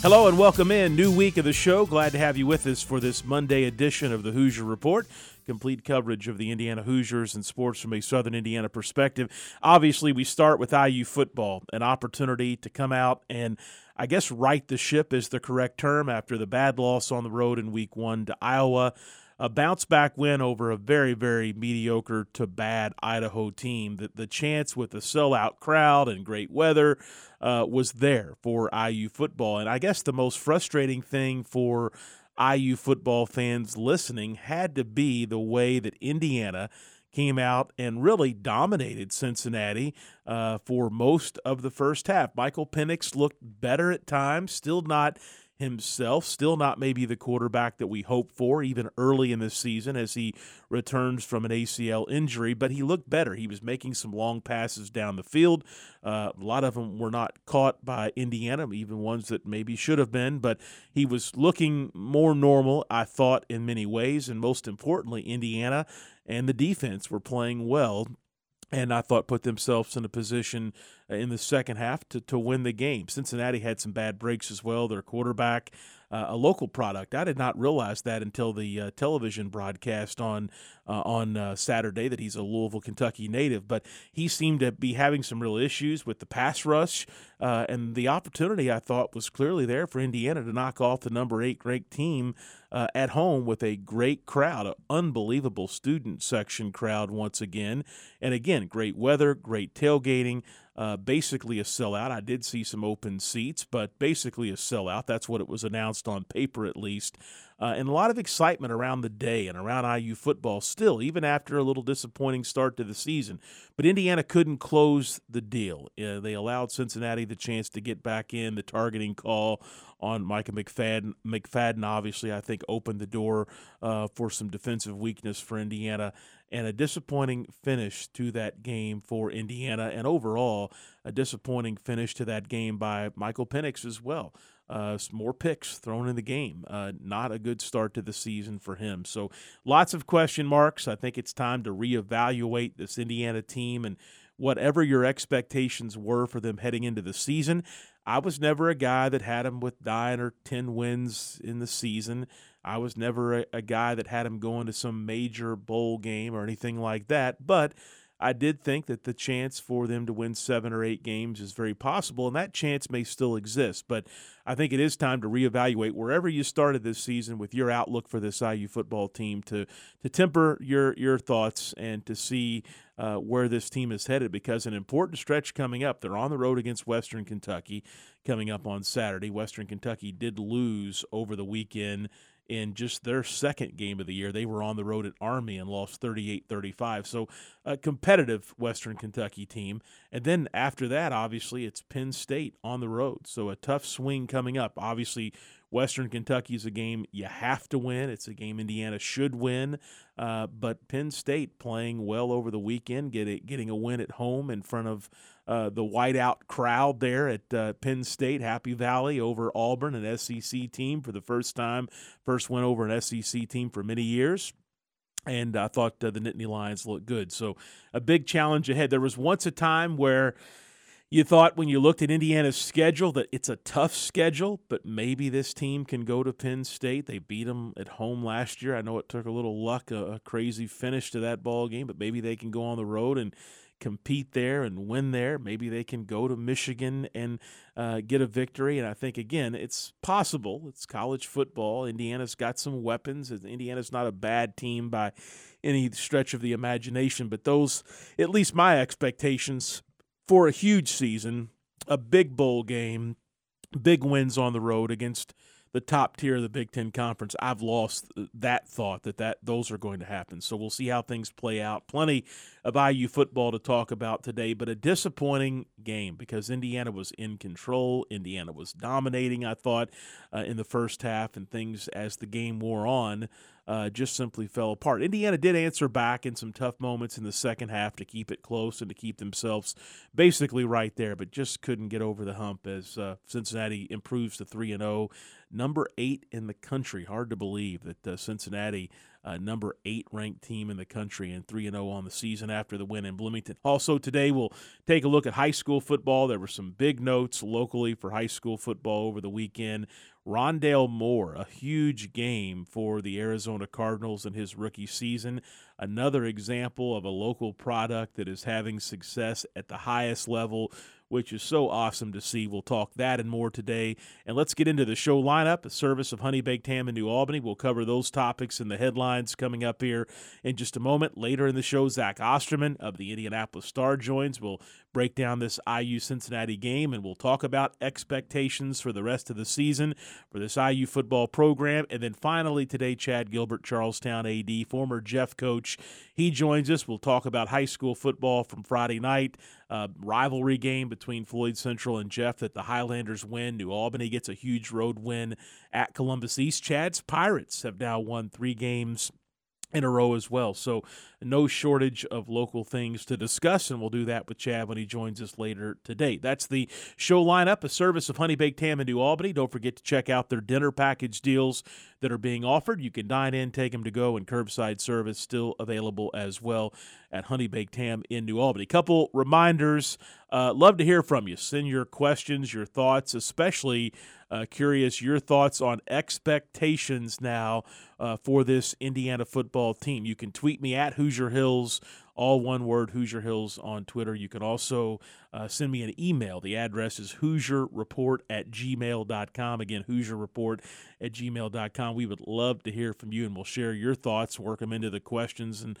Hello and welcome in. New week of the show. Glad to have you with us for this Monday edition of the Hoosier Report. Complete coverage of the Indiana Hoosiers and sports from a Southern Indiana perspective. Obviously, we start with IU football, an opportunity to come out and, I guess, right the ship is the correct term after the bad loss on the road in week one to Iowa. A bounce-back win over a very, very mediocre to bad Idaho team. The chance with a sellout crowd and great weather was there for IU football. And I guess the most frustrating thing for IU football fans listening had to be the way that Indiana came out and really dominated Cincinnati for most of the first half. Michael Penix looked better at times, still not himself, still not maybe the quarterback that we hope for even early in this season as he returns from an ACL injury, but he looked better. He was making some long passes down the field. A lot of them were not caught by Indiana, even ones that maybe should have been, but he was looking more normal, I thought, in many ways, and most importantly, Indiana and the defense were playing well and I thought put themselves in a position in the second half to win the game. Cincinnati had some bad breaks as well. Their quarterback, a local product. I did not realize that until the television broadcast on Saturday that he's a Louisville, Kentucky native. But he seemed to be having some real issues with the pass rush, and the opportunity, I thought, was clearly there for Indiana to knock off the number 8 ranked team at home with a great crowd, an unbelievable student section crowd once again. And again, great weather, great tailgating. Basically a sellout. I did see some open seats, but basically a sellout. That's what it was announced on paper, at least. And a lot of excitement around the day and around IU football still, even after a little disappointing start to the season. But Indiana couldn't close the deal. They allowed Cincinnati the chance to get back in. The targeting call on Micah McFadden. McFadden, obviously, I think, opened the door for some defensive weakness for Indiana, and a disappointing finish to that game for Indiana, and overall a disappointing finish to that game by Michael Penix as well. More picks thrown in the game. Not a good start to the season for him. So lots of question marks. I think it's time to reevaluate this Indiana team and whatever your expectations were for them heading into the season. I was never a guy that had them with 9 or 10 wins in the season. I was never a guy that had them going to some major bowl game or anything like that, but I did think that the chance for them to win 7 or 8 games is very possible, and that chance may still exist. But I think it is time to reevaluate wherever you started this season with your outlook for this IU football team to temper your thoughts and to see where this team is headed, because an important stretch coming up. They're on the road against Western Kentucky coming up on Saturday. Western Kentucky did lose over the weekend in just their second game of the year. They were on the road at Army and lost 38-35. So a competitive Western Kentucky team. And then after that, obviously, it's Penn State on the road. So a tough swing coming up. Obviously, Western Kentucky is a game you have to win. It's a game Indiana should win. But Penn State playing well over the weekend, getting a win at home in front of the whiteout crowd there at Penn State, Happy Valley, over Auburn, an SEC team for the first time. First win over an SEC team for many years. And I thought the Nittany Lions looked good. So a big challenge ahead. There was once a time where you thought when you looked at Indiana's schedule that it's a tough schedule, but maybe this team can go to Penn State. They beat them at home last year. I know it took a little luck, a crazy finish to that ball game, but maybe they can go on the road and compete there and win there. Maybe they can go to Michigan and get a victory. And I think, again, it's possible. It's college football. Indiana's got some weapons. Indiana's not a bad team by any stretch of the imagination. But those, at least my expectations for a huge season, a big bowl game, big wins on the road against the top tier of the Big Ten Conference, I've lost that thought that those are going to happen. So we'll see how things play out. Plenty of IU football to talk about today, but a disappointing game because Indiana was in control. Indiana was dominating, I thought, in the first half, and things as the game wore on just simply fell apart. Indiana did answer back in some tough moments in the second half to keep it close and to keep themselves basically right there, but just couldn't get over the hump as Cincinnati improves to 3-0. Number 8 in the country. Hard to believe that Cincinnati, number 8 ranked team in the country, and 3-0 on the season after the win in Bloomington. Also today, we'll take a look at high school football. There were some big notes locally for high school football over the weekend. Rondale Moore, a huge game for the Arizona Cardinals in his rookie season. Another example of a local product that is having success at the highest level, which is so awesome to see. We'll talk that and more today. And let's get into the show lineup, a service of Honey Baked Ham in New Albany. We'll cover those topics and the headlines coming up here in just a moment. Later in the show, Zach Osterman of the Indianapolis Star joins. We'll break down this IU-Cincinnati game, and we'll talk about expectations for the rest of the season for this IU football program. And then finally today, Chad Gilbert, Charlestown AD, former Jeff coach. He joins us. We'll talk about high school football from Friday night, rivalry game between Floyd Central and Jeff that the Highlanders win. New Albany gets a huge road win at Columbus East. Chad's Pirates have now won 3 games in a row as well. So no shortage of local things to discuss, and we'll do that with Chad when he joins us later today. That's the show lineup, a service of Honey Baked Ham in New Albany. Don't forget to check out their dinner package deals that are being offered. You can dine in, take them to go, and curbside service still available as well at Honey Baked Ham in New Albany. Couple reminders. Love to hear from you. Send your questions, your thoughts, especially curious your thoughts on expectations now for this Indiana football team. You can tweet me at Hoosier Hills, all one word, Hoosier Hills on Twitter. You can also send me an email. The address is HoosierReport@gmail.com. Again, HoosierReport@gmail.com. We would love to hear from you, and we'll share your thoughts, work them into the questions and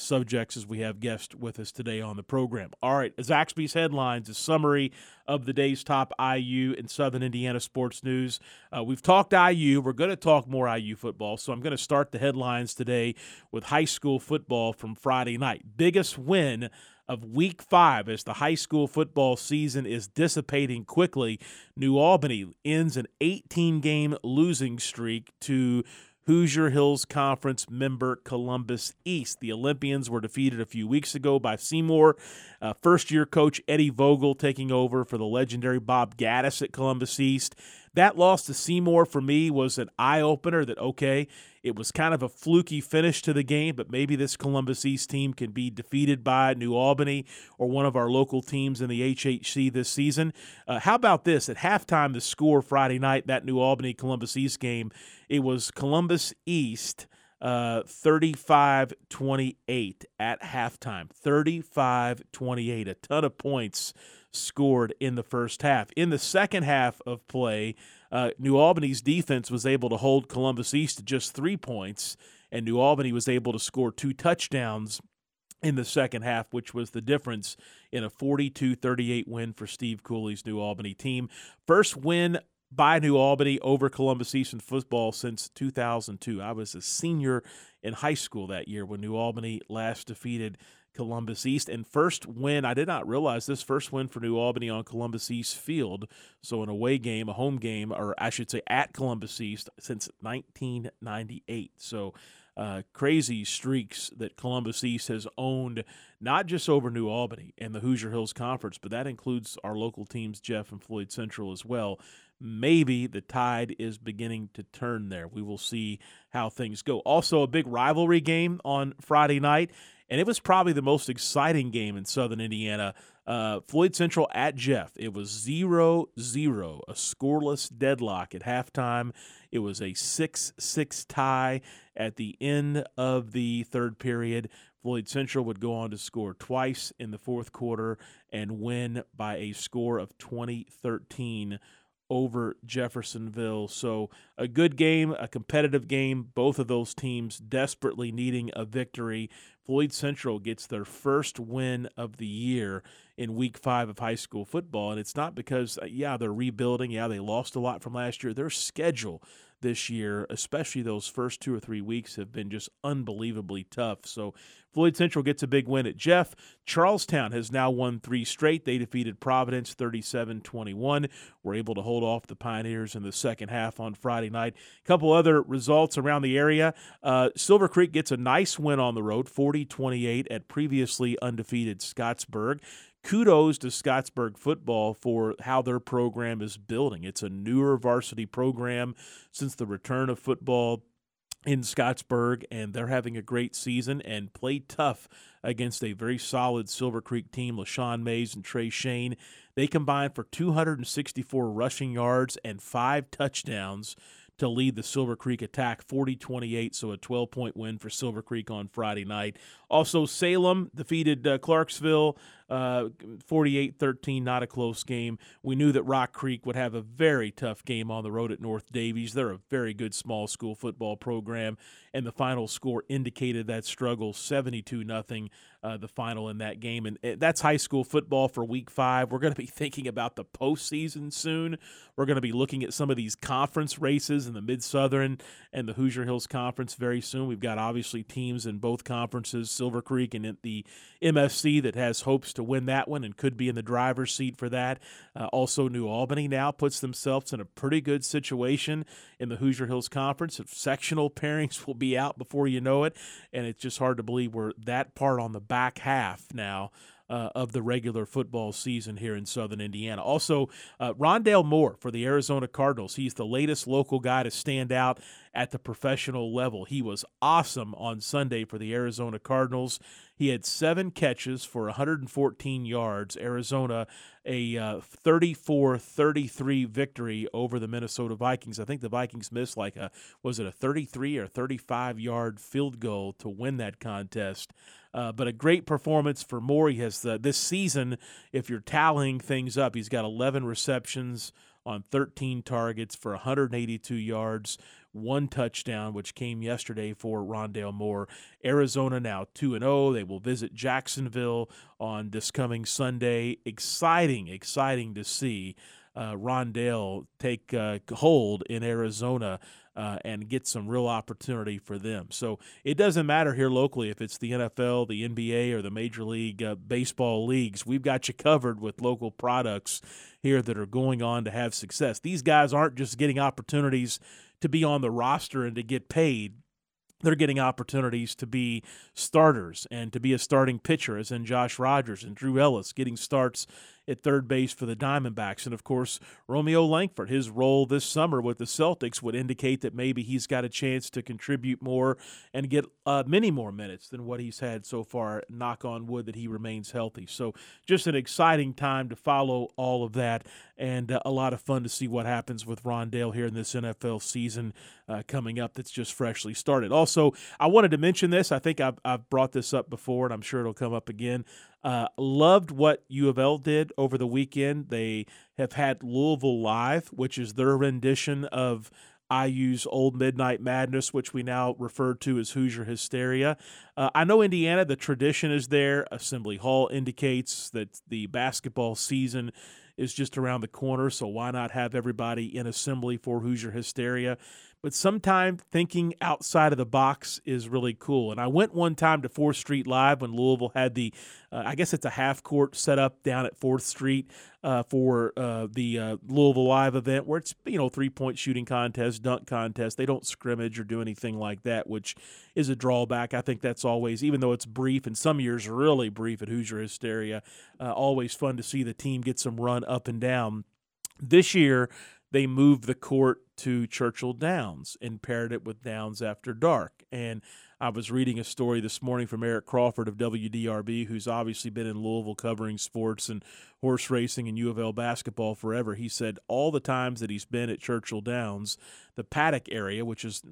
subjects as we have guests with us today on the program. All right, Zaxby's Headlines, a summary of the day's top IU and Southern Indiana sports news. We've talked IU. We're going to talk more IU football, so I'm going to start the headlines today with high school football from Friday night. Biggest win of Week 5 as the high school football season is dissipating quickly. New Albany ends an 18-game losing streak to Hoosier Hills Conference member Columbus East. The Olympians were defeated a few weeks ago by Seymour. First-year coach Eddie Vogel taking over for the legendary Bob Gaddis at Columbus East. That loss to Seymour for me was an eye-opener that, okay, it was kind of a fluky finish to the game, but maybe this Columbus East team can be defeated by New Albany or one of our local teams in the HHC this season. How about this? At halftime, the score Friday night, that New Albany-Columbus East game, it was Columbus East 35-28 at halftime. 35-28, a ton of points scored in the first half. In the second half of play, New Albany's defense was able to hold Columbus East to just 3 points, and New Albany was able to score 2 touchdowns in the second half, which was the difference in a 42-38 win for Steve Cooley's New Albany team. First win by New Albany over Columbus East in football since 2002. I was a senior in high school that year when New Albany last defeated Columbus East, and first win, I did not realize this, first win for New Albany on Columbus East field, so an away game, a home game, or I should say at Columbus East since 1998, so crazy streaks that Columbus East has owned, not just over New Albany and the Hoosier Hills Conference, but that includes our local teams, Jeff and Floyd Central as well. Maybe the tide is beginning to turn there. We will see how things go. Also, a big rivalry game on Friday night, and it was probably the most exciting game in Southern Indiana. Floyd Central at Jeff. It was 0-0, a scoreless deadlock at halftime. It was a 6-6 tie at the end of the third period. Floyd Central would go on to score twice in the fourth quarter and win by a score of 20-13 over Jeffersonville. So a good game, a competitive game, both of those teams desperately needing a victory. Floyd Central gets their first win of the year in Week 5 of high school football, and it's not because, they're rebuilding, they lost a lot from last year. Their schedule this year, especially those first 2 or 3 weeks, have been just unbelievably tough. So Floyd Central gets a big win at Jeff. Charlestown has now won 3 straight. They defeated Providence 37-21. Were able to hold off the Pioneers in the second half on Friday night. A couple other results around the area. Silver Creek gets a nice win on the road, 40-28 at previously undefeated Scottsburg. Kudos to Scottsburg football for how their program is building. It's a newer varsity program since the return of football in Scottsburg, and they're having a great season and play tough against a very solid Silver Creek team, LaShawn Mays and Trey Shane. They combined for 264 rushing yards and 5 touchdowns to lead the Silver Creek attack 40-28, so a 12-point win for Silver Creek on Friday night. Also, Salem defeated Clarksville 48-13, not a close game. We knew that Rock Creek would have a very tough game on the road at North Davies. They're a very good small school football program, and the final score indicated that struggle, 72-0, the final in that game. And that's high school football for Week 5. We're going to be thinking about the postseason soon. We're going to be looking at some of these conference races in the Mid-Southern and the Hoosier Hills Conference very soon. We've got, obviously, teams in both conferences, Silver Creek and the MFC, that has hopes to win that one and could be in the driver's seat for that. Also, New Albany now puts themselves in a pretty good situation in the Hoosier Hills Conference. Sectional pairings will be out before you know it, and it's just hard to believe we're that part on the back half now of the regular football season here in Southern Indiana. Also, Rondale Moore for the Arizona Cardinals. He's the latest local guy to stand out at the professional level. He was awesome on Sunday for the Arizona Cardinals. He had 7 catches for 114 yards. Arizona, a 34-33 victory over the Minnesota Vikings. I think the Vikings missed a 33 or 35-yard field goal to win that contest. But a great performance for Moore. He has this season, if you're tallying things up, he's got 11 receptions on 13 targets for 182 yards, 1 touchdown, which came yesterday for Rondale Moore. Arizona now 2-0. They will visit Jacksonville on this coming Sunday. Exciting, exciting to see Rondale take hold in Arizona and get some real opportunity for them. So it doesn't matter here locally if it's the NFL, the NBA, or the Major League Baseball leagues. We've got you covered with local products here that are going on to have success. These guys aren't just getting opportunities to be on the roster and to get paid. They're getting opportunities to be starters and to be a starting pitcher, as in Josh Rogers and Drew Ellis getting starts at third base for the Diamondbacks. And, of course, Romeo Langford, his role this summer with the Celtics would indicate that maybe he's got a chance to contribute more and get many more minutes than what he's had so far, knock on wood, that he remains healthy. So just an exciting time to follow all of that, and a lot of fun to see what happens with Rondale here in this NFL season coming up that's just freshly started. Also, I wanted to mention this. I think I've brought this up before, and I'm sure it'll come up again. Loved what U of L did over the weekend. They have had Louisville Live, which is their rendition of IU's Old Midnight Madness, which we now refer to as Hoosier Hysteria. I know Indiana, the tradition is there. Assembly Hall indicates that the basketball season is just around the corner, so why not have everybody in Assembly for Hoosier Hysteria? But sometimes thinking outside of the box is really cool. And I went one time to 4th Street Live when Louisville had the, I guess it's a half court set up down at 4th Street for the Louisville Live event, where it's, 3-point shooting contest, dunk contest. They don't scrimmage or do anything like that, which is a drawback. I think that's always, even though it's brief, and some years really brief at Hoosier Hysteria, always fun to see the team get some run up and down. This year, they moved the court to Churchill Downs and paired it with Downs After Dark. And I was reading a story this morning from Eric Crawford of WDRB, who's obviously been in Louisville covering sports and horse racing and U of L basketball forever. He said all the times that he's been at Churchill Downs, the paddock area, which is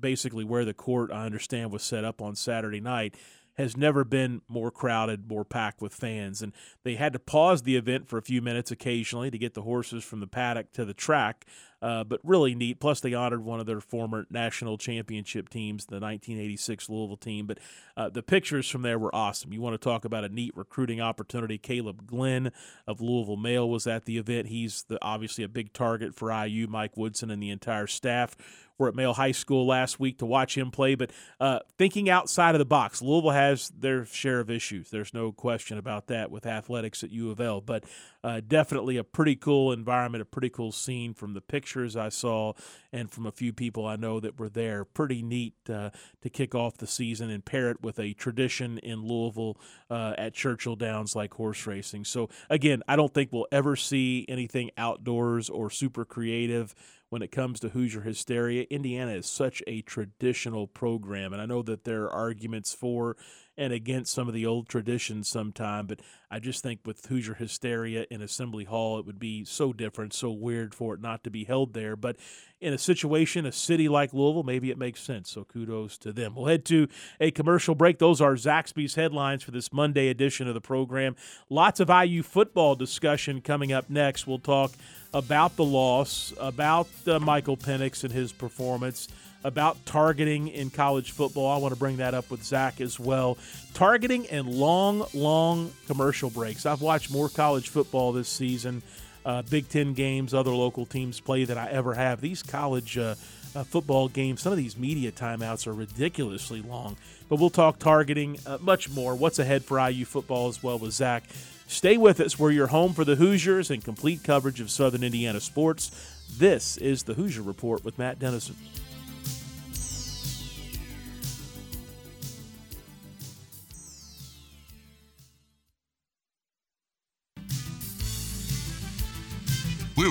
basically where the court, I understand, was set up on Saturday night, has never been more crowded, more packed with fans. And they had to pause the event for a few minutes occasionally to get the horses from the paddock to the track, but really neat. Plus, they honored one of their former national championship teams, the 1986 Louisville team. But the pictures from there were awesome. You want to talk about a neat recruiting opportunity. Caleb Glenn of Louisville Mail was at the event. He's obviously a big target for IU, Mike Woodson, and the entire staff. We're at Mail High School last week to watch him play, but thinking outside of the box, Louisville has their share of issues. There's no question about that with athletics at U of L, but definitely a pretty cool environment, a pretty cool scene from the pictures I saw and from a few people I know that were there. Pretty neat to kick off the season and pair it with a tradition in Louisville at Churchill Downs like horse racing. So, again, I don't think we'll ever see anything outdoors or super creative when it comes to Hoosier hysteria. Indiana is such a traditional program, and I know that there are arguments for and against some of the old traditions sometime, but I just think with Hoosier hysteria in Assembly Hall, it would be so different, so weird for it not to be held there. But in a situation, a city like Louisville, maybe it makes sense, so kudos to them. We'll head to a commercial break. Those are Zaxby's headlines for this Monday edition of the program. Lots of IU football discussion coming up next. We'll talk about the loss, about Michael Penix and his performance, about targeting in college football. I want to bring that up with Zach as well. Targeting and long commercial breaks. I've watched more college football this season, Big Ten games, other local teams play, than I ever have. These college football games, some of these media timeouts are ridiculously long. But we'll talk targeting much more. What's ahead for IU football as well with Zach. Stay with us. We're your home for the Hoosiers and complete coverage of Southern Indiana sports. This is the Hoosier Report with Matt Denison. We're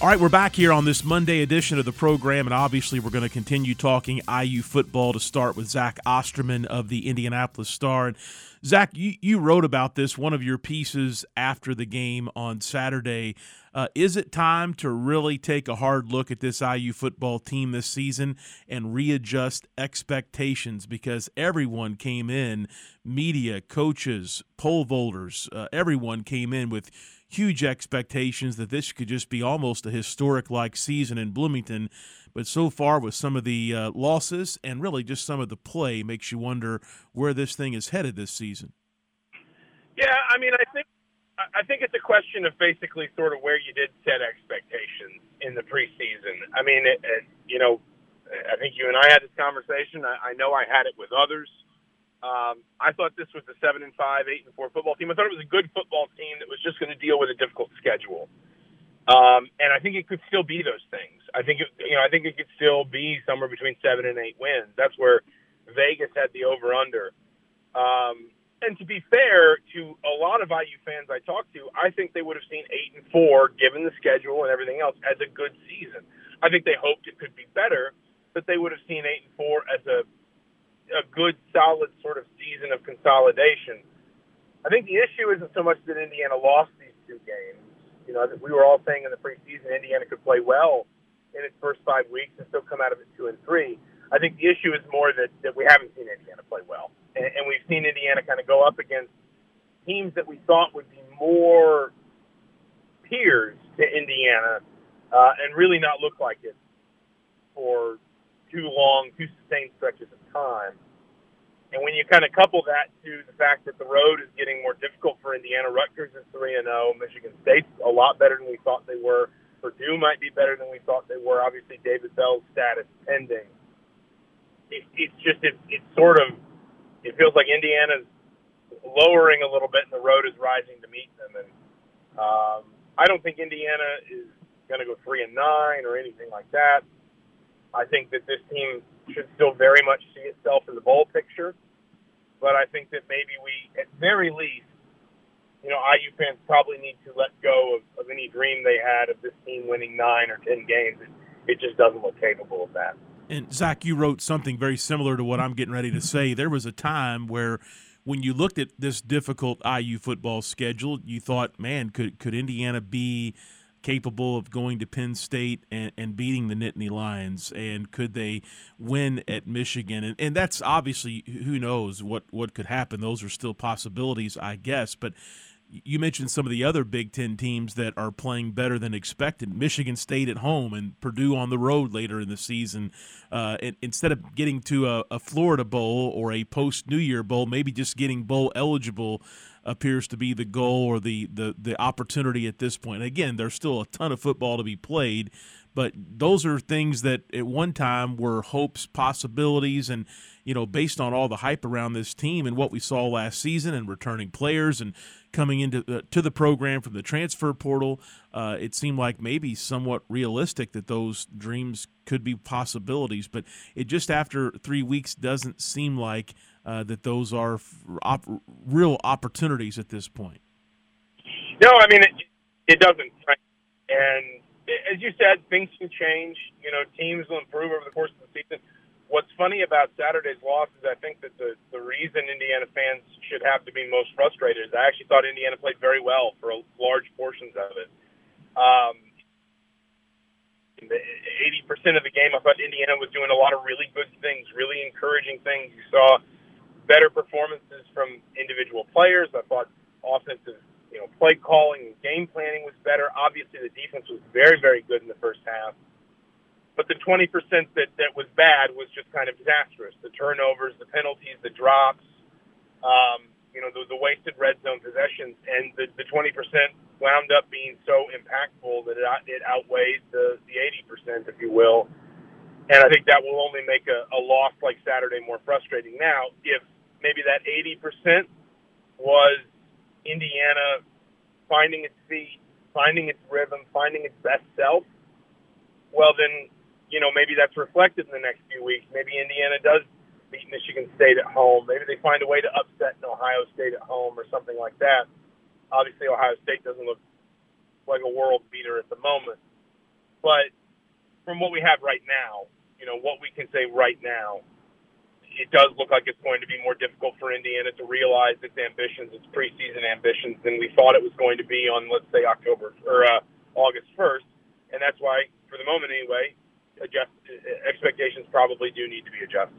All right, we're back here on this Monday edition of the program, and obviously we're going to continue talking IU football to start with Zach Osterman of the Indianapolis Star. And Zach, you wrote about this, one of your pieces after the game on Saturday. Is it time to really take a hard look at this IU football team this season and readjust expectations? Because everyone came in, media, coaches, poll voters, everyone came in with huge expectations that this could just be almost a historic-like season in Bloomington. But so far, with some of the losses and really just some of the play, makes you wonder where this thing is headed this season. Yeah, I mean, I think it's a question of basically sort of where you did set expectations in the preseason. I mean, you know, I think you and I had this conversation. I know I had it with others. I thought this was a 7-5, 8-4 football team. I thought it was a good football team that was just going to deal with a difficult schedule. And I think it could still be those things. I think it could still be somewhere between 7 and 8 wins. That's where Vegas had the over/under. And to be fair to a lot of IU fans I talked to, I think they would have seen 8-4 given the schedule and everything else as a good season. I think they hoped it could be better, but they would have seen 8-4 as a good, solid sort of season of consolidation. I think the issue isn't so much that Indiana lost these two games. You know, we were all saying in the preseason Indiana could play well in its first 5 weeks and still come out of it 2-3. I think the issue is more that we haven't seen Indiana play well. And we've seen Indiana kind of go up against teams that we thought would be more peers to Indiana and really not look like it for too long, too sustained stretches of time. And when you kind of couple that to the fact that the road is getting more difficult for Indiana, Rutgers is 3-0, Michigan State's a lot better than we thought they were, Purdue might be better than we thought they were, obviously David Bell's status pending. It's sort of, it feels like Indiana's lowering a little bit and the road is rising to meet them. And I don't think Indiana is going to go 3-9 or anything like that. I think that this team should still very much see itself in the bowl picture, but I think that maybe we, at very least, you know, IU fans probably need to let go of any dream they had of this team winning 9 or 10 games. It just doesn't look capable of that. And, Zach, you wrote something very similar to what I'm getting ready to say. There was a time where when you looked at this difficult IU football schedule, you thought, man, could Indiana be capable of going to Penn State and beating the Nittany Lions, and could they win at Michigan? And that's obviously, who knows what could happen. Those are still possibilities, I guess. But you mentioned some of the other Big Ten teams that are playing better than expected. Michigan State at home and Purdue on the road later in the season. Instead of getting to a Florida Bowl or a post-New Year Bowl, maybe just getting bowl eligible appears to be the goal or the opportunity at this point. Again, there's still a ton of football to be played, but those are things that at one time were hopes, possibilities, and, you know, based on all the hype around this team and what we saw last season and returning players and coming to the program from the transfer portal, it seemed like maybe somewhat realistic that those dreams could be possibilities. But it just after 3 weeks doesn't seem like that those are real opportunities at this point. No, I mean, it doesn't. Right? And as you said, things can change. You know, teams will improve over the course of the season. What's funny about Saturday's loss is I think that the reason Indiana fans should have to be most frustrated is I actually thought Indiana played very well for large portions of it. 80% of the game, I thought Indiana was doing a lot of really good things, really encouraging things. You saw better performances from individual players. I thought offensive, you know, play calling and game planning was better. Obviously, the defense was very, very good in the first half. But the 20% that was bad was just kind of disastrous. The turnovers, the penalties, the drops, you know, the wasted red zone possessions. And the 20% wound up being so impactful that it outweighed the 80%, if you will. And I think that will only make a loss like Saturday more frustrating. Now, if maybe that 80% was Indiana finding its feet, finding its rhythm, finding its best self, well, then, you know, maybe that's reflected in the next few weeks. Maybe Indiana does beat Michigan State at home. Maybe they find a way to upset an Ohio State at home or something like that. Obviously, Ohio State doesn't look like a world beater at the moment. But from what we have right now, you know, what we can say right now, it does look like it's going to be more difficult for Indiana to realize its ambitions, its preseason ambitions, than we thought it was going to be on, let's say, August 1st. And that's why, for the moment anyway, expectations probably do need to be adjusted.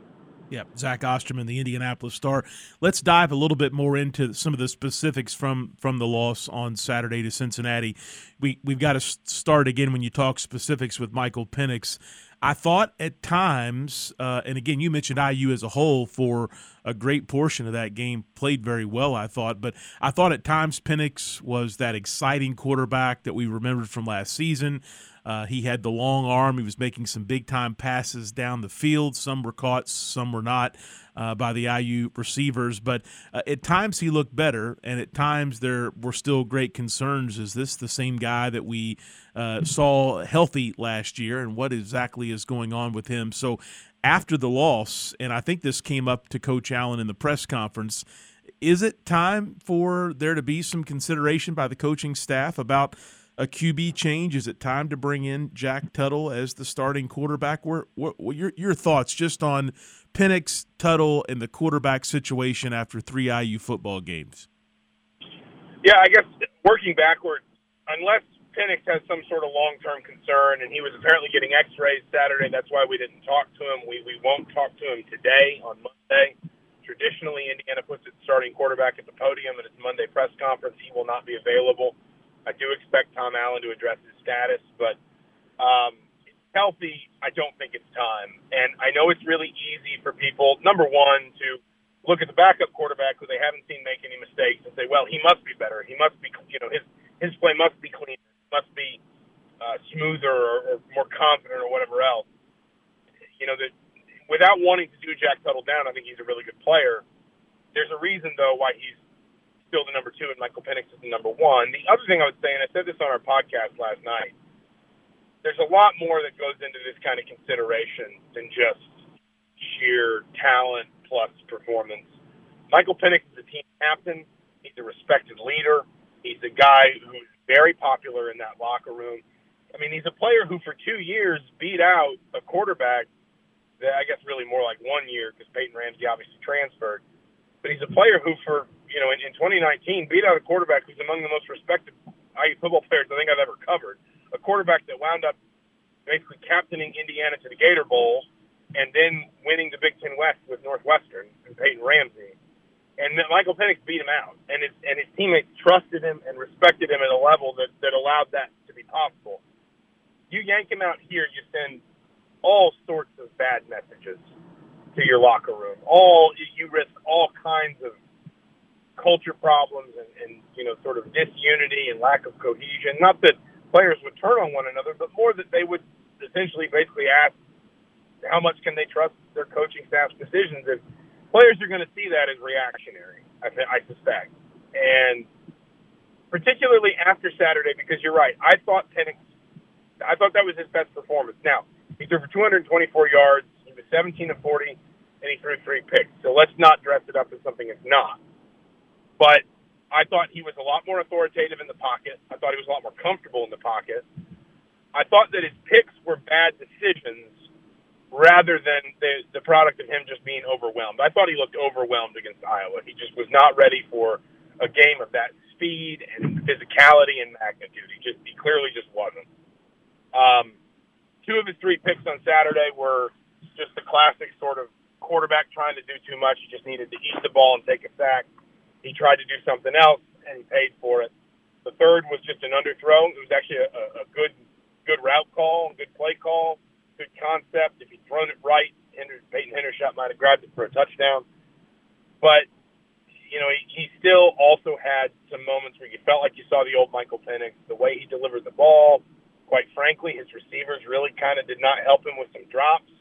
Yeah, Zach Osterman, the Indianapolis Star. Let's dive a little bit more into some of the specifics from the loss on Saturday to Cincinnati. We've got to start again when you talk specifics with Michael Penix. I thought at times, and again, you mentioned IU as a whole for a great portion of that game, played very well, I thought. But I thought at times Penix was that exciting quarterback that we remembered from last season. He had the long arm. He was making some big-time passes down the field. Some were caught, some were not by the IU receivers. But at times he looked better, and at times there were still great concerns. Is this the same guy that we saw healthy last year, and what exactly is going on with him? So after the loss, and I think this came up to Coach Allen in the press conference, is it time for there to be some consideration by the coaching staff about – a QB change? Is it time to bring in Jack Tuttle as the starting quarterback? What your thoughts just on Penix, Tuttle, and the quarterback situation after 3 IU football games? Yeah, I guess working backwards, unless Penix has some sort of long-term concern, and he was apparently getting x-rays Saturday, that's why we didn't talk to him. We won't talk to him today on Monday. Traditionally, Indiana puts its starting quarterback at the podium at its Monday press conference. He will not be available. I do expect Tom Allen to address his status, but healthy, I don't think it's time. And I know it's really easy for people, number one, to look at the backup quarterback who they haven't seen make any mistakes and say, well, he must be better. He must be, you know, his play must be cleaner, must be smoother or more confident or whatever else. You know, without wanting to do Jack Tuttle down, I think he's a really good player. There's a reason, though, why he's still the number 2 and Michael Penix is the number 1. The other thing I would say, and I said this on our podcast last night, there's a lot more that goes into this kind of consideration than just sheer talent plus performance. Michael Penix is a team captain. He's a respected leader. He's a guy who's very popular in that locker room. I mean, he's a player who for 2 years beat out a quarterback that I guess really more like 1 year because Peyton Ramsey obviously transferred. But he's a player who for, you know, in 2019 beat out a quarterback who's among the most respected IU football players I think I've ever covered. A quarterback that wound up basically captaining Indiana to the Gator Bowl and then winning the Big Ten West with Northwestern and Peyton Ramsey. And Michael Penix beat him out. And his teammates trusted him and respected him at a level that, allowed that to be possible. You yank him out here, you send all sorts of bad messages to your locker room. You risk all kinds of culture problems and you know, sort of disunity and lack of cohesion. Not that players would turn on one another, but more that they would essentially basically ask how much can they trust their coaching staff's decisions. And players are going to see that as reactionary, I suspect. And particularly after Saturday, because you're right, I thought that was his best performance. Now, he threw for 224 yards, he was 17 of 40, and he threw 3 picks. So let's not dress it up as something it's not. But I thought he was a lot more authoritative in the pocket. I thought he was a lot more comfortable in the pocket. I thought that his picks were bad decisions rather than the product of him just being overwhelmed. I thought he looked overwhelmed against Iowa. He just was not ready for a game of that speed and physicality and magnitude. He clearly just wasn't. 2 of his 3 picks on Saturday were just the classic sort of quarterback trying to do too much. He just needed to eat the ball and take a sack. He tried to do something else, and he paid for it. The third was just an underthrow. It was actually a good route call, good play call, good concept. If he'd thrown it right, Peyton Hendershot might have grabbed it for a touchdown. But, you know, he still also had some moments where you felt like you saw the old Michael Penix, the way he delivered the ball. Quite frankly, his receivers really kind of did not help him with some drops,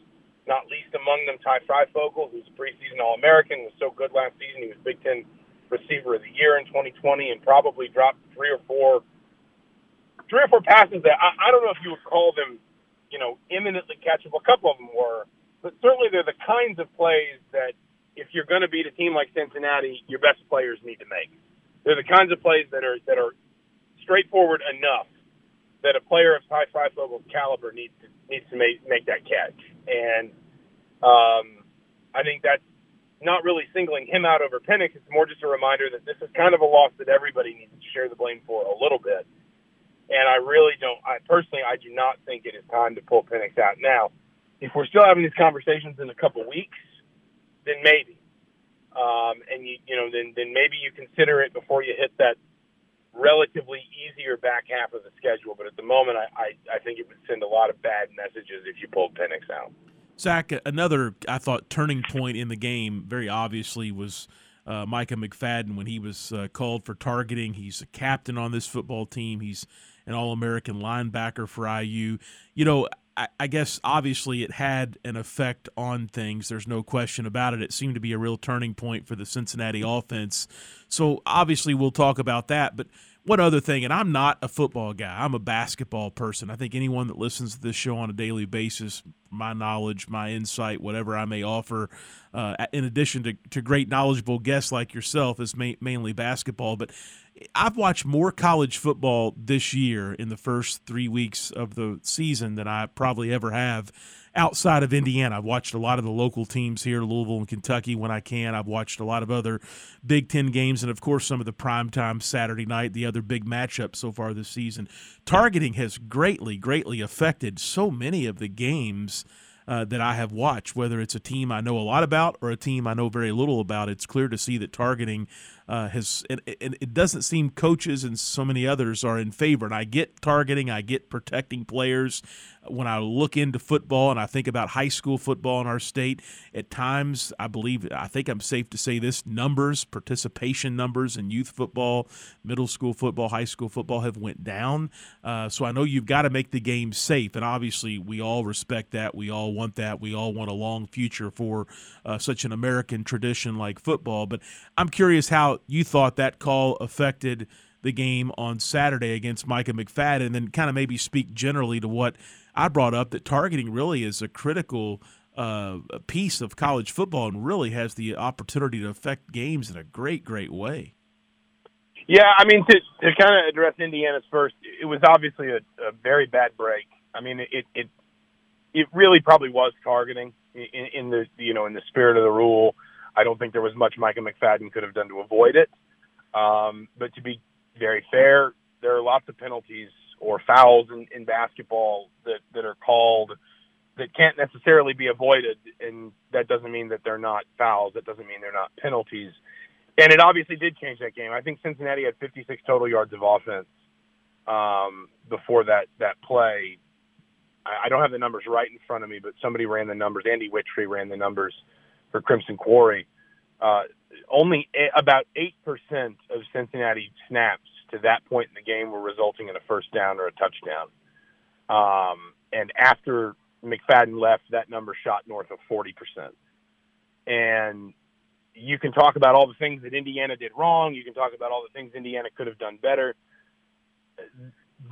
not least among them Ty Freifogel, who's a preseason All-American, was so good last season. He was Big Ten Receiver of the Year in 2020 and probably dropped three or four passes that I don't know if you would call them, you know, imminently catchable. A couple of them were, but certainly they're the kinds of plays that if you're going to beat a team like Cincinnati, your best players need to make. They're the kinds of plays that are straightforward enough that a player of Ty Freifogel caliber needs to make that catch. And I think that's not really singling him out over Penix. It's more just a reminder that this is kind of a loss that everybody needs to share the blame for a little bit. And I do not think it is time to pull Penix out now. If we're still having these conversations in a couple weeks, then maybe. And then maybe you consider it before you hit that relatively easier back half of the schedule. But at the moment, I think it would send a lot of bad messages if you pulled Penix out. Zach, another, I thought, turning point in the game, very obviously, was Micah McFadden when he was called for targeting. He's a captain on this football team. He's an All-American linebacker for IU. You know, I guess, obviously, it had an effect on things. There's no question about it. It seemed to be a real turning point for the Cincinnati offense. So, obviously, we'll talk about that. But one other thing, and I'm not a football guy. I'm a basketball person. I think anyone that listens to this show on a daily basis, my knowledge, my insight, whatever I may offer, in addition to great knowledgeable guests like yourself, is mainly basketball. But I've watched more college football this year in the first 3 weeks of the season than I probably ever have outside of Indiana. I've watched a lot of the local teams here, Louisville and Kentucky, when I can. I've watched a lot of other Big Ten games and, of course, some of the primetime Saturday night, the other big matchups so far this season. Targeting has greatly, greatly affected so many of the games that I have watched, whether it's a team I know a lot about or a team I know very little about. It's clear to see that targeting has – and it doesn't seem coaches and so many others are in favor. And I get targeting. I get protecting players. When I look into football and I think about high school football in our state, at times I think I'm safe to say this, numbers, participation numbers in youth football, middle school football, high school football have went down. So I know you've got to make the game safe. And obviously we all respect that. We all want that. We all want a long future for such an American tradition like football. But I'm curious how you thought that call affected the game on Saturday against Micah McFadden, and then kind of maybe speak generally to what I brought up, that targeting really is a critical piece of college football and really has the opportunity to affect games in a great, great way. Yeah, I mean, to kind of address Indiana's first, it was obviously a very bad break. I mean, it really probably was targeting in the, you know, in the spirit of the rule. I don't think there was much Micah McFadden could have done to avoid it. But to be very fair, there are lots of penalties or fouls in basketball that are called that can't necessarily be avoided, and that doesn't mean that they're not fouls. That doesn't mean they're not penalties. And it obviously did change that game. I think Cincinnati had 56 total yards of offense before that play. I don't have the numbers right in front of me, but somebody ran the numbers. Andy Whittree ran the numbers for Crimson Quarry. Only about 8% of Cincinnati snaps to that point in the game were resulting in a first down or a touchdown. And after McFadden left, that number shot north of 40%. And you can talk about all the things that Indiana did wrong. You can talk about all the things Indiana could have done better.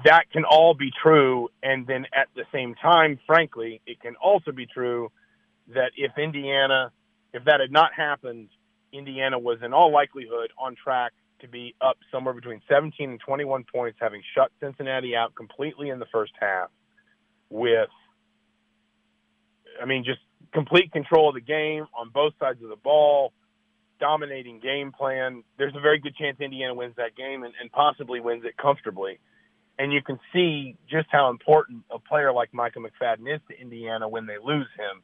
That can all be true, and then at the same time, frankly, it can also be true that if that had not happened, Indiana was in all likelihood on track to be up somewhere between 17 and 21 points, having shut Cincinnati out completely in the first half with, I mean, just complete control of the game on both sides of the ball, dominating game plan. There's a very good chance Indiana wins that game and possibly wins it comfortably. And you can see just how important a player like Micah McFadden is to Indiana when they lose him.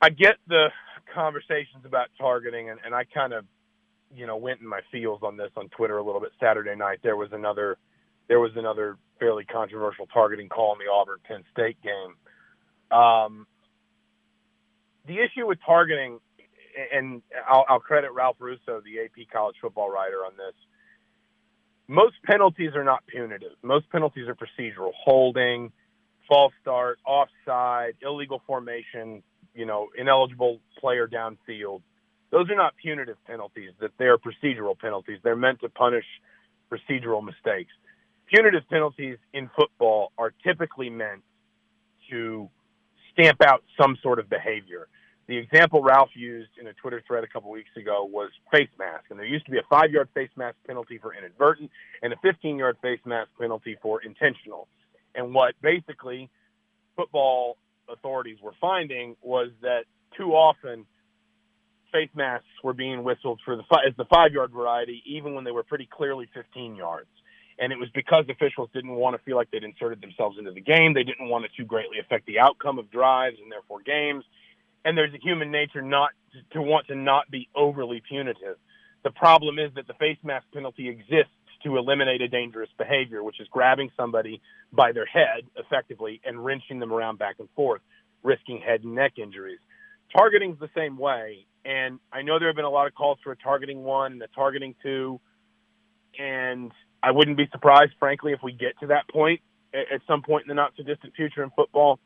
I get the conversations about targeting, and I kind of, you know, went in my feels on this on Twitter a little bit Saturday night. There was another fairly controversial targeting call in the Auburn-Penn State game. The issue with targeting, and I'll credit Ralph Russo, the AP college football writer, on this. Most penalties are not punitive. Most penalties are procedural: holding, false start, offside, illegal formation, you know, ineligible player downfield. Those are not punitive penalties, that they are procedural penalties. They're meant to punish procedural mistakes. Punitive penalties in football are typically meant to stamp out some sort of behavior. The example Ralph used in a Twitter thread a couple weeks ago was face mask, and there used to be a 5-yard face mask penalty for inadvertent and a 15-yard face mask penalty for intentional. And what basically football authorities were finding was that too often face masks were being whistled for as the 5-yard variety, even when they were pretty clearly 15 yards. And it was because officials didn't want to feel like they'd inserted themselves into the game. They didn't want it to greatly affect the outcome of drives and therefore games. And there's a human nature not to want to not be overly punitive. The problem is that the face mask penalty exists to eliminate a dangerous behavior, which is grabbing somebody by their head effectively and wrenching them around back and forth, risking head and neck injuries. Targeting's the same way. And I know there have been a lot of calls for a targeting 1 and a targeting 2. And I wouldn't be surprised, frankly, if we get to that point at some point in the not-so-distant future in football.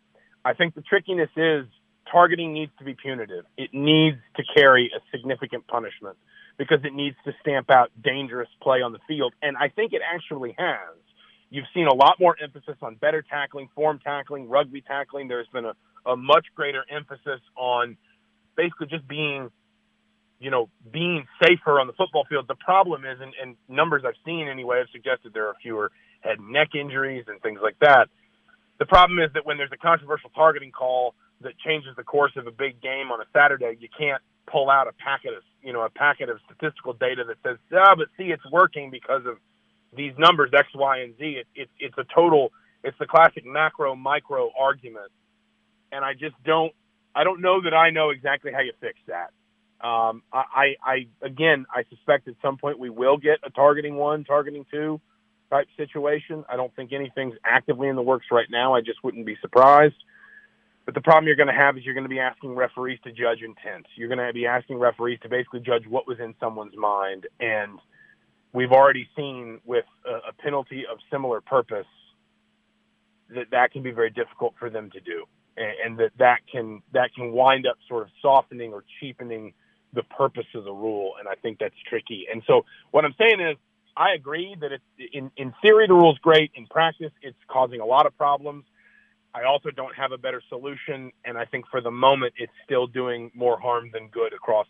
I think the trickiness is targeting needs to be punitive. It needs to carry a significant punishment because it needs to stamp out dangerous play on the field. And I think it actually has. You've seen a lot more emphasis on better tackling, form tackling, rugby tackling. There's been a much greater emphasis on basically just being safer on the football field. The problem is, and numbers I've seen anyway have suggested there are fewer head and neck injuries and things like that. The problem is that when there's a controversial targeting call that changes the course of a big game on a Saturday, you can't pull out a packet of statistical data that says, but see, it's working because of these numbers, X, Y, and Z. It's the classic macro micro argument. And I don't know that I know exactly how you fix that. I suspect at some point we will get a targeting 1, targeting 2 type situation. I don't think anything's actively in the works right now. I just wouldn't be surprised. But the problem you're going to have is you're going to be asking referees to judge intent. You're going to be asking referees to basically judge what was in someone's mind. And we've already seen with a penalty of similar purpose that can be very difficult for them to do. And that can wind up sort of softening or cheapening the purpose of the rule. And I think that's tricky. And so what I'm saying is I agree that it's in theory, the rule's great. In practice, it's causing a lot of problems. I also don't have a better solution, and I think for the moment it's still doing more harm than good across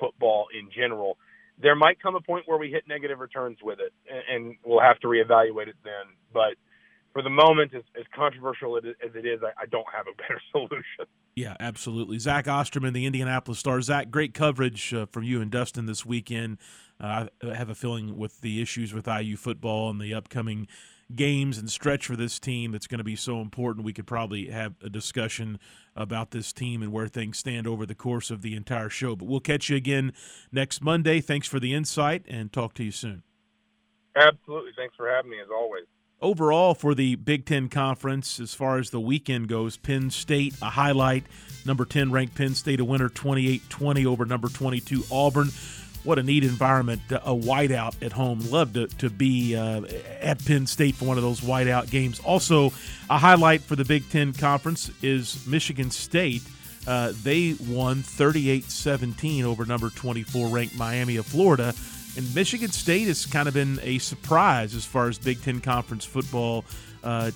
football in general. there might come a point where we hit negative returns with it, and we'll have to reevaluate it then. But for the moment, as controversial as it is, I don't have a better solution. Yeah, absolutely. Zach Osterman, the Indianapolis Star. Zach, great coverage from you and Dustin this weekend. I have a feeling with the issues with IU football and the upcoming games and stretch for this team that's going to be so important, we could probably have a discussion about this team and where things stand over the course of the entire show. But we'll catch you again next Monday. Thanks for the insight, and talk to you soon. Absolutely. Thanks for having me, as always. Overall, for the Big Ten Conference, as far as the weekend goes, Penn State a highlight. Number 10 ranked Penn State a winner, 28-20 over number 22 Auburn. What a neat environment, a whiteout at home. Love to be at Penn State for one of those whiteout games. Also, a highlight for the Big Ten Conference is Michigan State. They won 38-17 over number 24-ranked Miami of Florida. And Michigan State has kind of been a surprise as far as Big Ten Conference football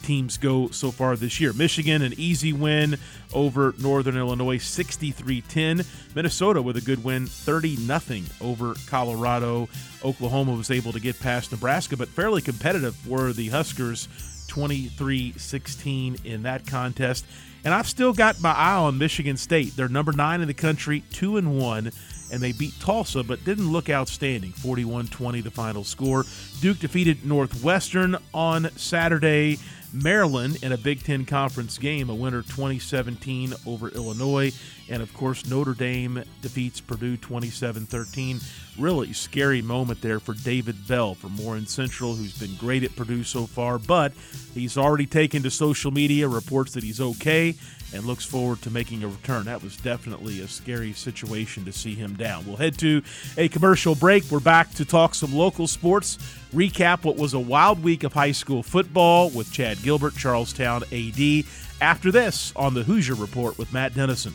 teams go so far this year. Michigan, an easy win over Northern Illinois, 63-10. Minnesota with a good win, 30-0 over Colorado. Oklahoma was able to get past Nebraska, but fairly competitive were the Huskers, 23-16 in that contest. And I've still got my eye on Michigan State. They're number 9 in the country, 2-1. And they beat Tulsa, but didn't look outstanding. 41-20 the final score. Duke defeated Northwestern on Saturday. Maryland in a Big Ten Conference game, a winner 20-17 over Illinois. And, of course, Notre Dame defeats Purdue 27-13. Really scary moment there for David Bell from Warren Central, who's been great at Purdue so far. But he's already taken to social media, reports that he's okay, and looks forward to making a return. That was definitely a scary situation to see him down. We'll head to a commercial break. We're back to talk some local sports, recap what was a wild week of high school football with Chad Gilbert, Charlestown AD. After this, on the Hoosier Report with Matt Denison.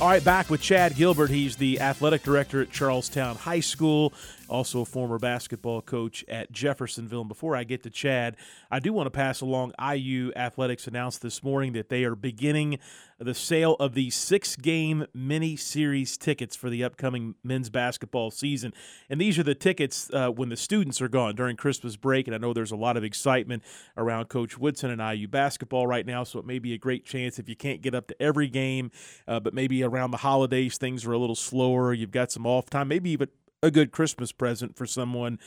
All right, back with Chad Gilbert. He's the athletic director at Charlestown High School, also a former basketball coach at Jeffersonville. And before I get to Chad, I do want to pass along IU Athletics announced this morning that they are beginning the sale of the 6-game mini-series tickets for the upcoming men's basketball season. And these are the tickets when the students are gone during Christmas break. And I know there's a lot of excitement around Coach Woodson and IU basketball right now, so it may be a great chance if you can't get up to every game, but maybe around the holidays things are a little slower, you've got some off time, maybe even a good Christmas present for someone.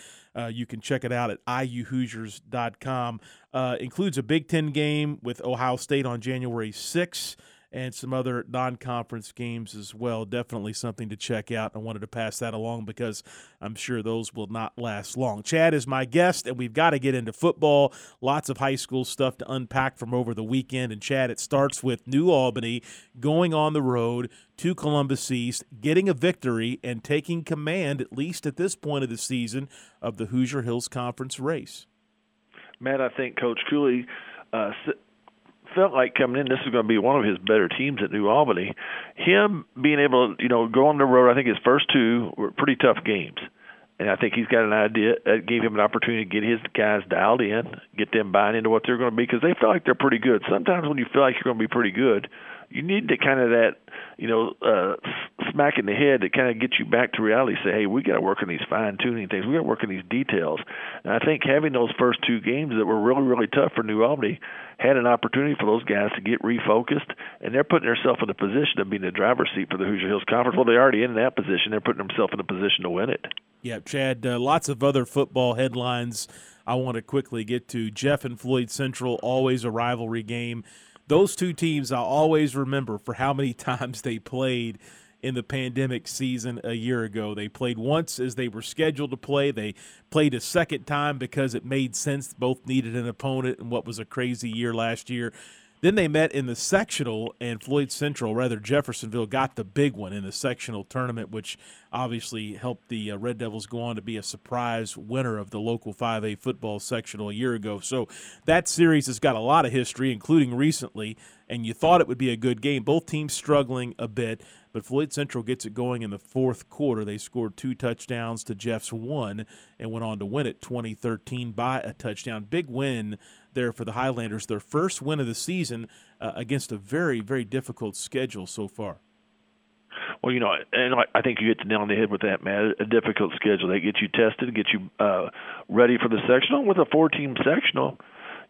You can check it out at iuhoosiers.com. Includes a Big Ten game with Ohio State on January 6th and some other non-conference games as well. Definitely something to check out. I wanted to pass that along because I'm sure those will not last long. Chad is my guest, and we've got to get into football. Lots of high school stuff to unpack from over the weekend. And, Chad, it starts with New Albany going on the road to Columbus East, getting a victory and taking command, at least at this point of the season, of the Hoosier Hills Conference race. Matt, I think Coach Cooley felt like coming in, this is going to be one of his better teams at New Albany. Him being able to, go on the road, I think his first two were pretty tough games. And I think he's got an idea that gave him an opportunity to get his guys dialed in, get them buying into what they're going to be, because they feel like they're pretty good. Sometimes when you feel like you're going to be pretty good, you need to kind of that, smack in the head that kind of gets you back to reality. Say, hey, we got to work on these fine-tuning things. We got to work on these details. And I think having those first two games that were really, really tough for New Albany had an opportunity for those guys to get refocused, and they're putting themselves in a position of being the driver's seat for the Hoosier Hills Conference. Well, they're already in that position. They're putting themselves in a position to win it. Yeah, Chad, lots of other football headlines I want to quickly get to. Jeff and Floyd Central, always a rivalry game. Those two teams I always remember for how many times they played in the pandemic season a year ago. They played once as they were scheduled to play. They played a second time because it made sense. Both needed an opponent in what was a crazy year last year. Then they met in the sectional, and Floyd Central, rather Jeffersonville, got the big one in the sectional tournament, which obviously helped the Red Devils go on to be a surprise winner of the local 5A football sectional a year ago. So that series has got a lot of history, including recently, and you thought it would be a good game. Both teams struggling a bit, but Floyd Central gets it going in the fourth quarter. They scored 2 touchdowns to Jeff's 1 and went on to win it 20-13 by a touchdown. Big win there for the Highlanders, their first win of the season against a very, very difficult schedule so far. Well, you know, and I think you hit the nail on the head with that, man. A difficult schedule. They get you tested, get you ready for the sectional. With a 4-team sectional,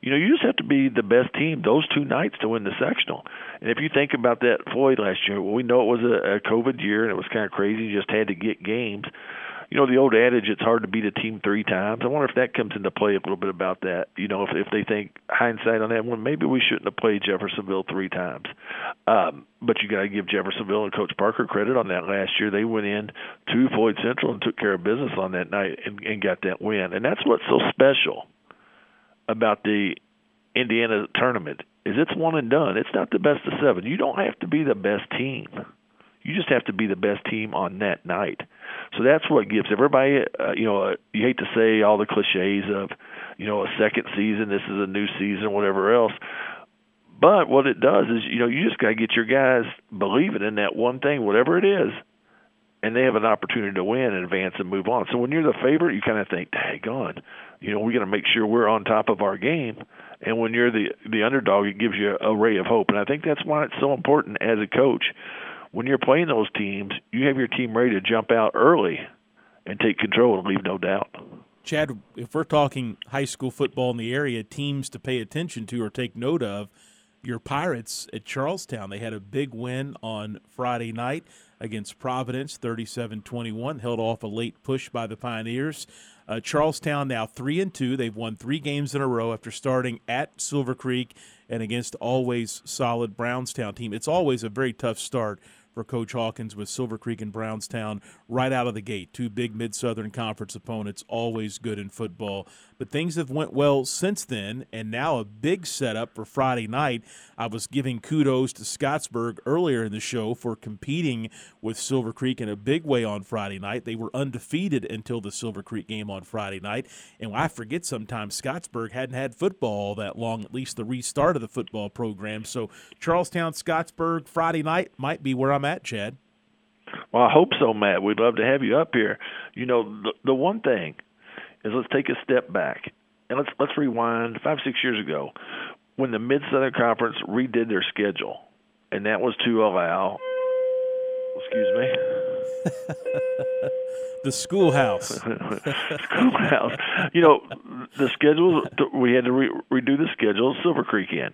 you know, you just have to be the best team those 2 nights to win the sectional. And if you think about that, Floyd, last year, well, we know it was a COVID year, and it was kind of crazy. You just had to get games. You know, the old adage, it's hard to beat a team 3 times. I wonder if that comes into play a little bit about that. You know, if they think hindsight on that one, maybe we shouldn't have played Jeffersonville 3 times. But you got to give Jeffersonville and Coach Parker credit on that last year. They went in to Floyd Central and took care of business on that night and got that win. And that's what's so special about the Indiana tournament is it's 1 and done. It's not the best of 7. You don't have to be the best team. You just have to be the best team on that night. So that's what gives everybody, you know, you hate to say all the cliches of, you know, a second season, this is a new season, whatever else. But what it does is, you know, you just got to get your guys believing in that one thing, whatever it is, and they have an opportunity to win and advance and move on. So when you're the favorite, you kind of think, daggone, you know, we're going to make sure we're on top of our game. And when you're the underdog, it gives you a ray of hope. And I think that's why it's so important as a coach. When you're playing those teams, you have your team ready to jump out early and take control and leave no doubt. Chad, if we're talking high school football in the area, teams to pay attention to or take note of, your Pirates at Charlestown. They had a big win on Friday night against Providence, 37-21, held off a late push by the Pioneers. Charlestown now 3-2. They've won 3 games in a row after starting at Silver Creek and against always solid Brownstown team. It's always a very tough start for Coach Hawkins with Silver Creek and Brownstown right out of the gate. 2 big Mid-Southern Conference opponents, always good in football. But things have went well since then, and now a big setup for Friday night. I was giving kudos to Scottsburg earlier in the show for competing with Silver Creek in a big way on Friday night. They were undefeated until the Silver Creek game on Friday night. And I forget sometimes Scottsburg hadn't had football all that long, at least the restart of the football program. So Charlestown, Scottsburg, Friday night might be where I'm at, Chad. Well, I hope so, Matt. We'd love to have you up here. You know, the one thing is let's take a step back and let's rewind 5-6 years ago when the Mid-Southern Conference redid their schedule, and that was to allow, excuse me, the schoolhouse. Schoolhouse. You know, the schedule, we had to redo the schedule, Silver Creek in.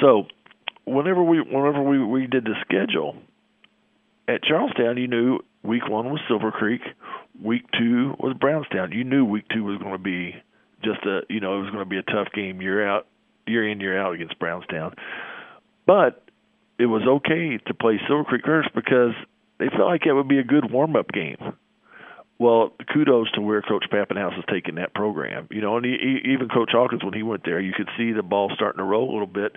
So whenever we did the schedule, at Charlestown, you knew week 1 was Silver Creek, week 2 was Brownstown. You knew week 2 was going to be just a, you know, it was going to be a tough game year in, year out against Brownstown. But it was okay to play Silver Creek first because they felt like it would be a good warm-up game. Well, kudos to where Coach Pappenhouse has taken that program. You know, and even Coach Hawkins, when he went there, you could see the ball starting to roll a little bit.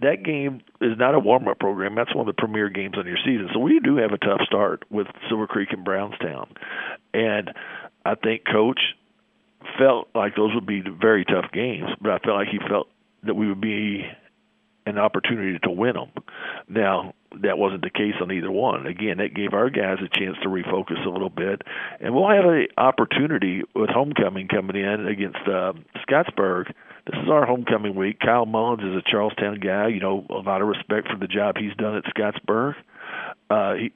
That game is not a warm-up program. That's one of the premier games on your season. So we do have a tough start with Silver Creek and Brownstown. And I think Coach felt like those would be very tough games, but I felt like he felt that we would be an opportunity to win them. Now, that wasn't the case on either one. Again, that gave our guys a chance to refocus a little bit. And we'll have an opportunity with homecoming coming in against Scottsburg. This is our homecoming week. Kyle Mullins is a Charlestown guy. You know, a lot of respect for the job he's done at Scottsburg.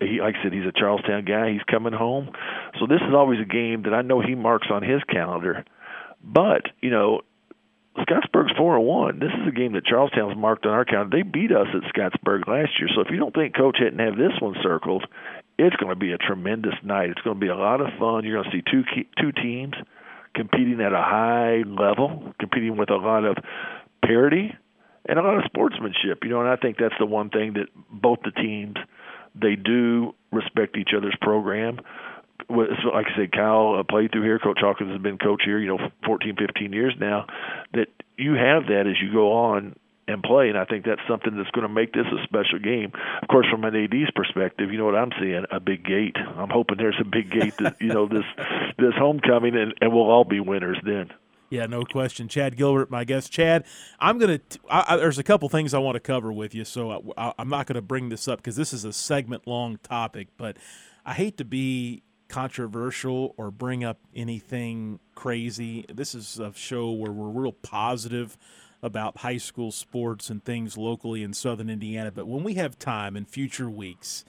He, like I said, he's a Charlestown guy. He's coming home. So this is always a game that I know he marks on his calendar. But, you know, Scottsburg's 4-1. This is a game that Charlestown's marked on our calendar. They beat us at Scottsburg last year. So if you don't think Coach didn't have this one circled, it's going to be a tremendous night. It's going to be a lot of fun. You're going to see two teams competing at a high level, competing with a lot of parity and a lot of sportsmanship. You know, and I think that's the one thing that both the teams They do respect each other's program. Like I said, Kyle played through here. Coach Hawkins has been coach here, 14, 15 years now. That you have that as you go on and play, and I think that's something that's going to make this a special game. Of course, from an AD's perspective, you know what I'm seeing? A big gate. I'm hoping there's a big gate, this homecoming, and we'll all be winners then. Yeah, no question. Chad Gilbert, my guest. Chad, I'm going to – there's a couple things I want to cover with you, so I'm not going to bring this up because this is a segment-long topic, but I hate to be controversial or bring up anything crazy. This is a show where we're real positive about high school sports and things locally in southern Indiana. But when we have time in future weeks,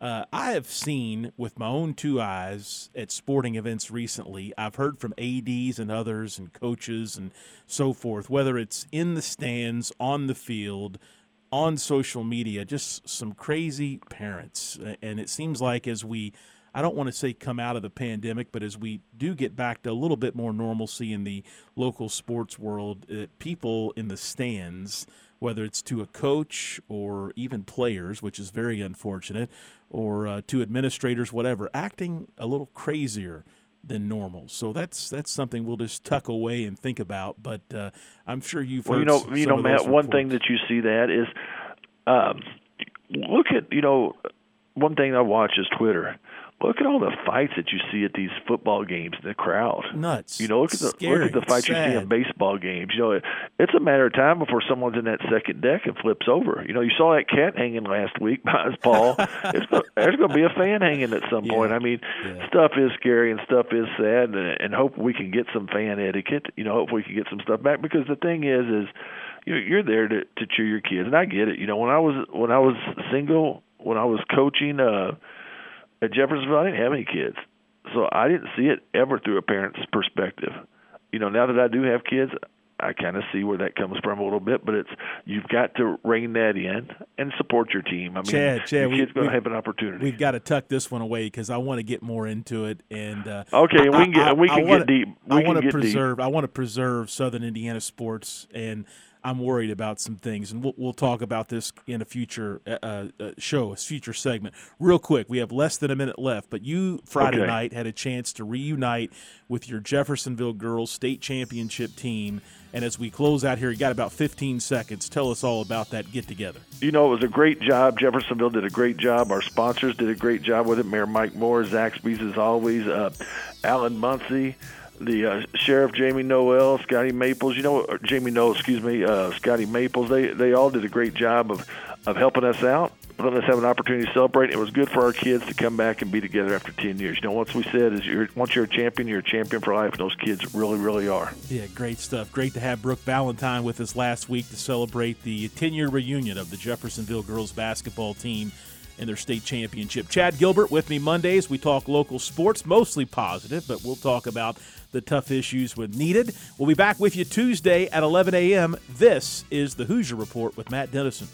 I have seen with my own two eyes at sporting events recently, I've heard from ADs and others and coaches and so forth, whether it's in the stands, on the field, on social media, just some crazy parents. And it seems like as we, I don't want to say come out of the pandemic, but as we do get back to a little bit more normalcy in the local sports world, people in the stands, whether it's to a coach or even players, which is very unfortunate, or to administrators, whatever, acting a little crazier than normal. So that's something we'll just tuck away and think about. But I'm sure you've heard some of those reports. Well, Matt, one thing that you see that is look at, one thing I watch is Twitter. Look at all the fights that you see at these football games. The crowd, nuts. Look at the fights you see in baseball games. It's a matter of time before someone's in that second deck and flips over. You saw that cat hanging last week by his paw. There's going to be a fan hanging at some point. Stuff is scary and stuff is sad, and hope we can get some fan etiquette. Hope we can get some stuff back, because the thing is you're there to cheer your kids, and I get it. When I was single, when I was coaching at Jeffersonville, I didn't have any kids, so I didn't see it ever through a parent's perspective. Now that I do have kids, I kind of see where that comes from a little bit, but you've got to rein that in and support your team. I mean, Chad, your kid's going to have an opportunity. We've got to tuck this one away because I want to get more into it. And okay, we can get deep. I want to preserve Southern Indiana sports, and I'm worried about some things, and we'll talk about this in a future show, a future segment. Real quick, we have less than a minute left, but you Friday night had a chance to reunite with your Jeffersonville girls state championship team, and as we close out here, you got about 15 seconds. Tell us all about that get-together. It was a great job. Jeffersonville did a great job. Our sponsors did a great job with it. Mayor Mike Moore, Zaxby's as always, Alan Muncy, the Sheriff Jamie Noel, Scotty Maples, Scotty Maples, they all did a great job of helping us out, letting us have an opportunity to celebrate. It was good for our kids to come back and be together after 10 years. Once you're a champion, you're a champion for life, and those kids really, really are. Yeah, great stuff. Great to have Brooke Valentine with us last week to celebrate the 10-year reunion of the Jeffersonville girls basketball team in their state championship. Chad Gilbert with me Mondays. We talk local sports, mostly positive, but we'll talk about the tough issues when needed. We'll be back with you Tuesday at 11 a.m. This is the Hoosier Report with Matt Denison.